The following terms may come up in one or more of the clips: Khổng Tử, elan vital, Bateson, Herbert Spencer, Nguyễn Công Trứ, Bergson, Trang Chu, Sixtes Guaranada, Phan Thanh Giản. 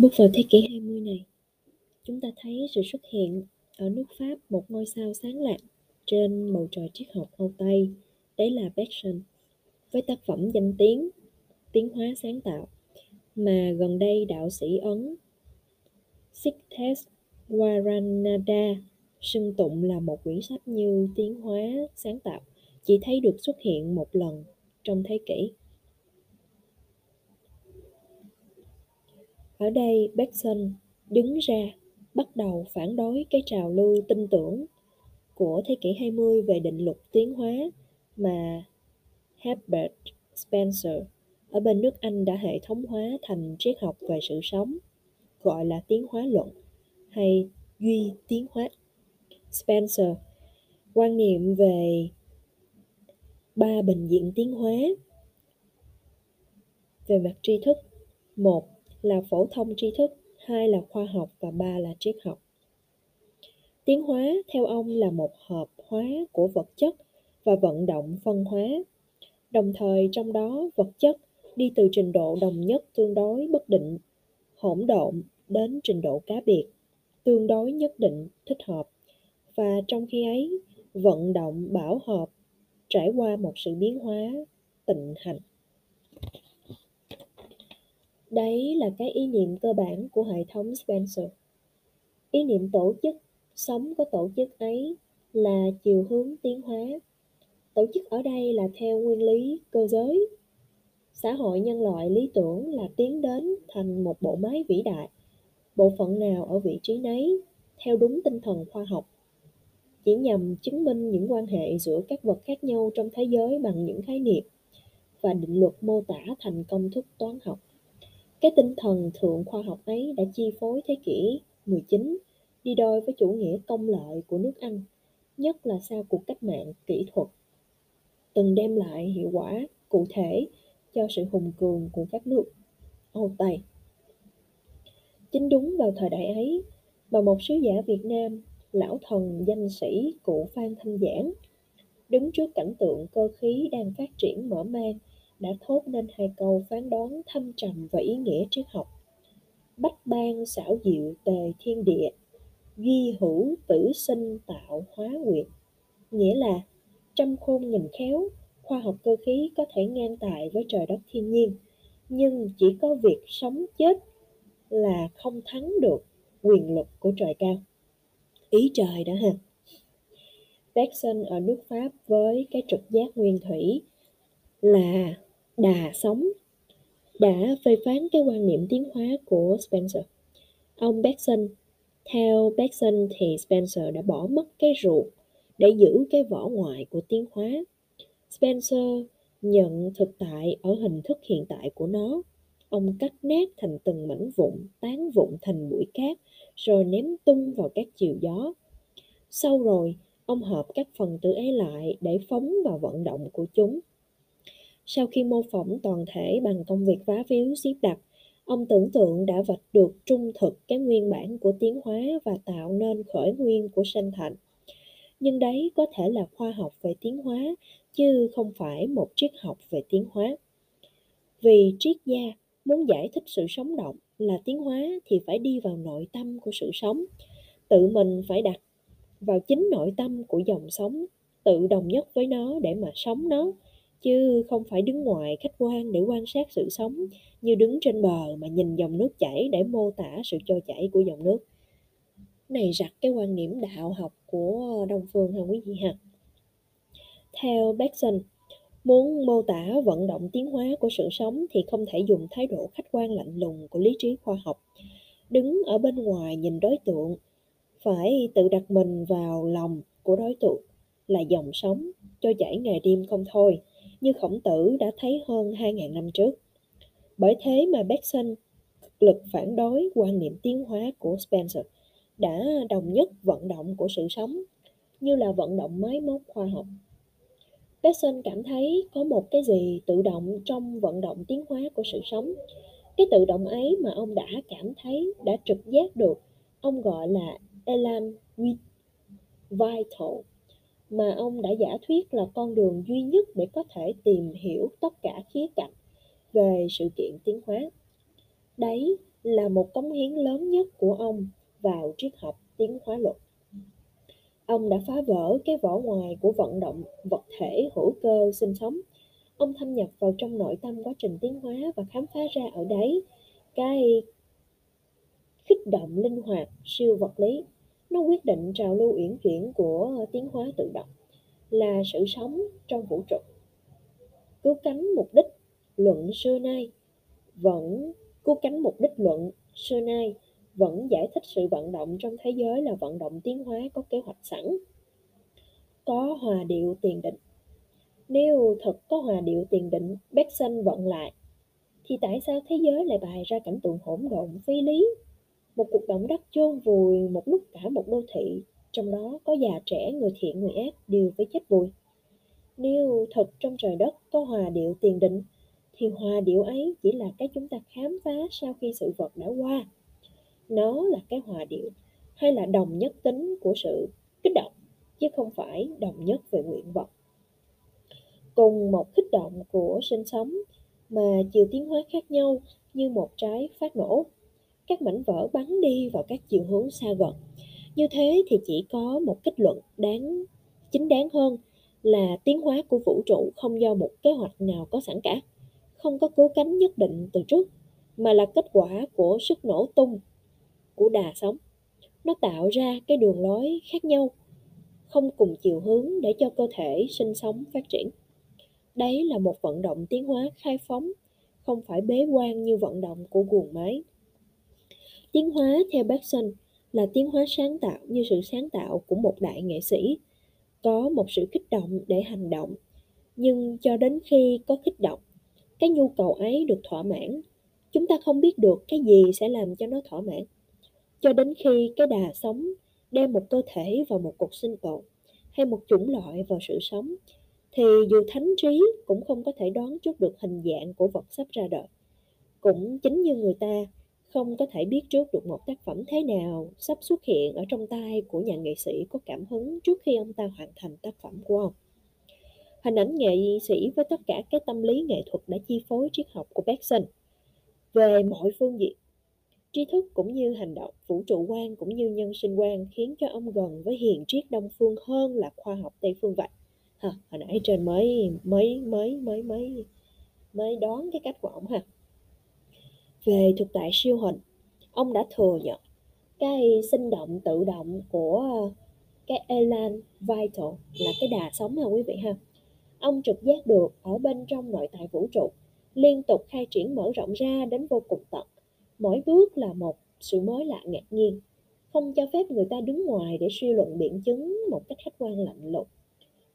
Bước vào thế kỷ 20 này, chúng ta thấy sự xuất hiện ở nước Pháp một ngôi sao sáng lạng trên bầu trời triết học Âu Tây, đấy là Bateson, với tác phẩm danh tiếng Tiến hóa sáng tạo, mà gần đây đạo sĩ Ấn Sixtes Guaranada xưng tụng là một quyển sách như Tiến hóa sáng tạo, chỉ thấy được xuất hiện một lần trong thế kỷ. Ở đây, Bergson đứng ra bắt đầu phản đối cái trào lưu tin tưởng của thế kỷ 20 về định luật tiến hóa mà Herbert Spencer ở bên nước Anh đã hệ thống hóa thành triết học về sự sống, gọi là tiến hóa luận hay duy tiến hóa. Spencer quan niệm về ba bình diện tiến hóa về mặt tri thức: một là phổ thông tri thức, hai là khoa học và ba là triết học. Tiến hóa theo ông là một hợp hóa của vật chất và vận động phân hóa, đồng thời trong đó vật chất đi từ trình độ đồng nhất tương đối bất định, hỗn độn đến trình độ cá biệt, tương đối nhất định, thích hợp, và trong khi ấy vận động bảo hợp trải qua một sự biến hóa tịnh hành. Đấy là cái ý niệm cơ bản của hệ thống Spencer. Ý niệm tổ chức, sống có tổ chức ấy là chiều hướng tiến hóa. Tổ chức ở đây là theo nguyên lý cơ giới. Xã hội nhân loại lý tưởng là tiến đến thành một bộ máy vĩ đại, bộ phận nào ở vị trí nấy, theo đúng tinh thần khoa học, chỉ nhằm chứng minh những quan hệ giữa các vật khác nhau trong thế giới bằng những khái niệm và định luật mô tả thành công thức toán học. Cái tinh thần thượng khoa học ấy đã chi phối thế kỷ 19, đi đôi với chủ nghĩa công lợi của nước Anh, nhất là sau cuộc cách mạng kỹ thuật, từng đem lại hiệu quả cụ thể cho sự hùng cường của các nước Âu Tây. Chính đúng vào thời đại ấy mà một sứ giả Việt Nam, lão thần danh sĩ cụ Phan Thanh Giản, đứng trước cảnh tượng cơ khí đang phát triển mở mang, đã thốt nên hai câu phán đoán thâm trầm và ý nghĩa triết học: bách bang xảo diệu tề thiên địa, duy hữu tử sinh tạo hóa nguyệt. Nghĩa là trăm khôn nghìn khéo, khoa học cơ khí có thể ngang tài với trời đất thiên nhiên, nhưng chỉ có việc sống chết là không thắng được quyền lực của trời cao. Ý trời đã ha. Bateson ở nước Pháp với cái trực giác nguyên thủy là đà sống đã phê phán cái quan niệm tiến hóa của Spencer. Ông Bateson, theo Bateson thì Spencer đã bỏ mất cái ruột để giữ cái vỏ ngoài của tiến hóa. Spencer nhận thực tại ở hình thức hiện tại của nó. Ông cắt nát thành từng mảnh vụn, tán vụn thành bụi cát, rồi ném tung vào các chiều gió. Sau rồi, ông hợp các phần tử ấy lại để phóng vào vận động của chúng. Sau khi mô phỏng toàn thể bằng công việc vá víu xếp đặt, ông tưởng tượng đã vạch được trung thực cái nguyên bản của tiến hóa và tạo nên khởi nguyên của sanh thành. Nhưng đấy có thể là khoa học về tiến hóa, chứ không phải một triết học về tiến hóa. Vì triết gia muốn giải thích sự sống động là tiến hóa thì phải đi vào nội tâm của sự sống, tự mình phải đặt vào chính nội tâm của dòng sống, tự đồng nhất với nó để mà sống nó, chứ không phải đứng ngoài khách quan để quan sát sự sống như đứng trên bờ mà nhìn dòng nước chảy để mô tả sự trôi chảy của dòng nước. Này rặt cái quan niệm đạo học của Đông Phương hả quý vị hả? Theo Bergson, muốn mô tả vận động tiến hóa của sự sống thì không thể dùng thái độ khách quan lạnh lùng của lý trí khoa học, đứng ở bên ngoài nhìn đối tượng, phải tự đặt mình vào lòng của đối tượng là dòng sống, trôi chảy ngày đêm không thôi, như Khổng Tử đã thấy hơn 2.000 năm trước. Bởi thế mà Bergson cực lực phản đối quan niệm tiến hóa của Spencer đã đồng nhất vận động của sự sống như là vận động máy móc khoa học. Bergson cảm thấy có một cái gì tự động trong vận động tiến hóa của sự sống. Cái tự động ấy mà ông đã cảm thấy, đã trực giác được, ông gọi là elan vital, mà ông đã giả thuyết là con đường duy nhất để có thể tìm hiểu tất cả khía cạnh về sự kiện tiến hóa. Đấy là một cống hiến lớn nhất của ông vào triết học tiến hóa luật. Ông đã phá vỡ cái vỏ ngoài của vận động vật thể hữu cơ sinh sống. Ông thâm nhập vào trong nội tâm quá trình tiến hóa và khám phá ra ở đấy cái kích động linh hoạt siêu vật lý. Nó quyết định trào lưu uyển chuyển của tiến hóa tự động, là sự sống trong vũ trụ. Cứu cánh mục đích luận xưa nay vẫn giải thích sự vận động trong thế giới là vận động tiến hóa có kế hoạch sẵn, có hòa điệu tiền định. Nếu thật có hòa điệu tiền định Bateson vận lại, thì tại sao thế giới lại bày ra cảnh tượng hỗn độn phi lý? Một cuộc động đất chôn vùi một lúc cả một đô thị, trong đó có già trẻ, người thiện người ác đều phải chết vùi. Nếu thật trong trời đất có hòa điệu tiền định, thì hòa điệu ấy chỉ là cái chúng ta khám phá sau khi sự vật đã qua. Nó là cái hòa điệu hay là đồng nhất tính của sự kích động, chứ không phải đồng nhất về nguyện vọng. Cùng một kích động của sinh sống mà chiều tiến hóa khác nhau như một trái phát nổ. Các mảnh vỡ bắn đi vào các chiều hướng xa gần. Như thế thì chỉ có một kết luận chính đáng hơn là tiến hóa của vũ trụ không do một kế hoạch nào có sẵn cả, không có cứu cánh nhất định từ trước, mà là kết quả của sức nổ tung của đà sống. Nó tạo ra cái đường lối khác nhau, không cùng chiều hướng để cho cơ thể sinh sống phát triển. Đấy là một vận động tiến hóa khai phóng, không phải bế quan như vận động của guồng máy. Tiến hóa theo Bergson là tiến hóa sáng tạo như sự sáng tạo của một đại nghệ sĩ, có một sự kích động để hành động, nhưng cho đến khi có kích động, cái nhu cầu ấy được thỏa mãn, chúng ta không biết được cái gì sẽ làm cho nó thỏa mãn. Cho đến khi cái đà sống đem một cơ thể vào một cuộc sinh tồn hay một chủng loại vào sự sống, thì dù thánh trí cũng không có thể đoán trước được hình dạng của vật sắp ra đời. Cũng chính như người ta không có thể biết trước được một tác phẩm thế nào sắp xuất hiện ở trong tay của nhà nghệ sĩ có cảm hứng trước khi ông ta hoàn thành tác phẩm của ông. Hình ảnh nghệ sĩ với tất cả các tâm lý nghệ thuật đã chi phối triết học của Bateson về mọi phương diện. Tri thức cũng như hành động, vũ trụ quan cũng như nhân sinh quan khiến cho ông gần với hiền triết Đông Phương hơn là khoa học Tây Phương vậy. Hồi nãy trên mới đoán cái cách của ông ha. Về thực tại siêu hình, ông đã thừa nhận cái sinh động tự động của cái elan vital là cái đà sống ha quý vị ha. Ông trực giác được ở bên trong nội tại vũ trụ, liên tục khai triển mở rộng ra đến vô cùng tận. Mỗi bước là một sự mới lạ ngạc nhiên, không cho phép người ta đứng ngoài để suy luận biện chứng một cách khách quan lạnh lùng.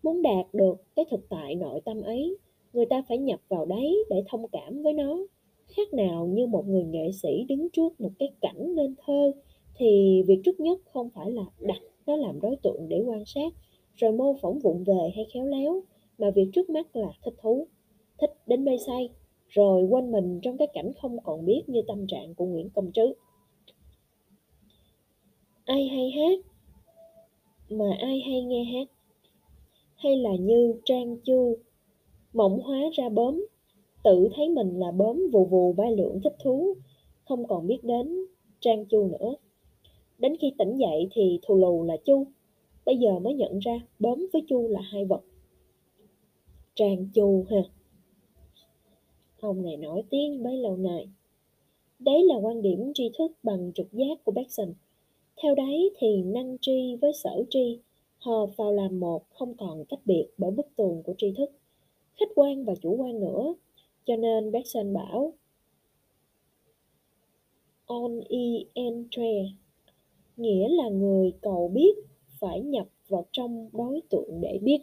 Muốn đạt được cái thực tại nội tâm ấy, người ta phải nhập vào đấy để thông cảm với nó. Khác nào như một người nghệ sĩ đứng trước một cái cảnh nên thơ, thì việc trước nhất không phải là đặt nó làm đối tượng để quan sát, rồi mô phỏng vụng về hay khéo léo, mà việc trước mắt là thích thú, thích đến mê say, rồi quên mình trong cái cảnh không còn biết, như tâm trạng của Nguyễn Công Trứ. Ai hay hát mà ai hay nghe hát, hay là như Trang Chu mộng hóa ra bướm, tự thấy mình là bướm vù vù bay lượn thích thú, không còn biết đến Trang Chu nữa. Đến khi tỉnh dậy thì thù lù là Chu, bây giờ mới nhận ra bướm với Chu là hai vật. Trang Chu ha, ông này nổi tiếng bấy lâu nay. Đấy là quan điểm tri thức bằng trực giác của Bateson. Theo đấy thì năng tri với sở tri hợp vào làm một, không còn cách biệt bởi bức tường của tri thức, khách quan và chủ quan nữa. Cho nên Bateson bảo on e entre, nghĩa là người cầu biết phải nhập vào trong đối tượng để biết.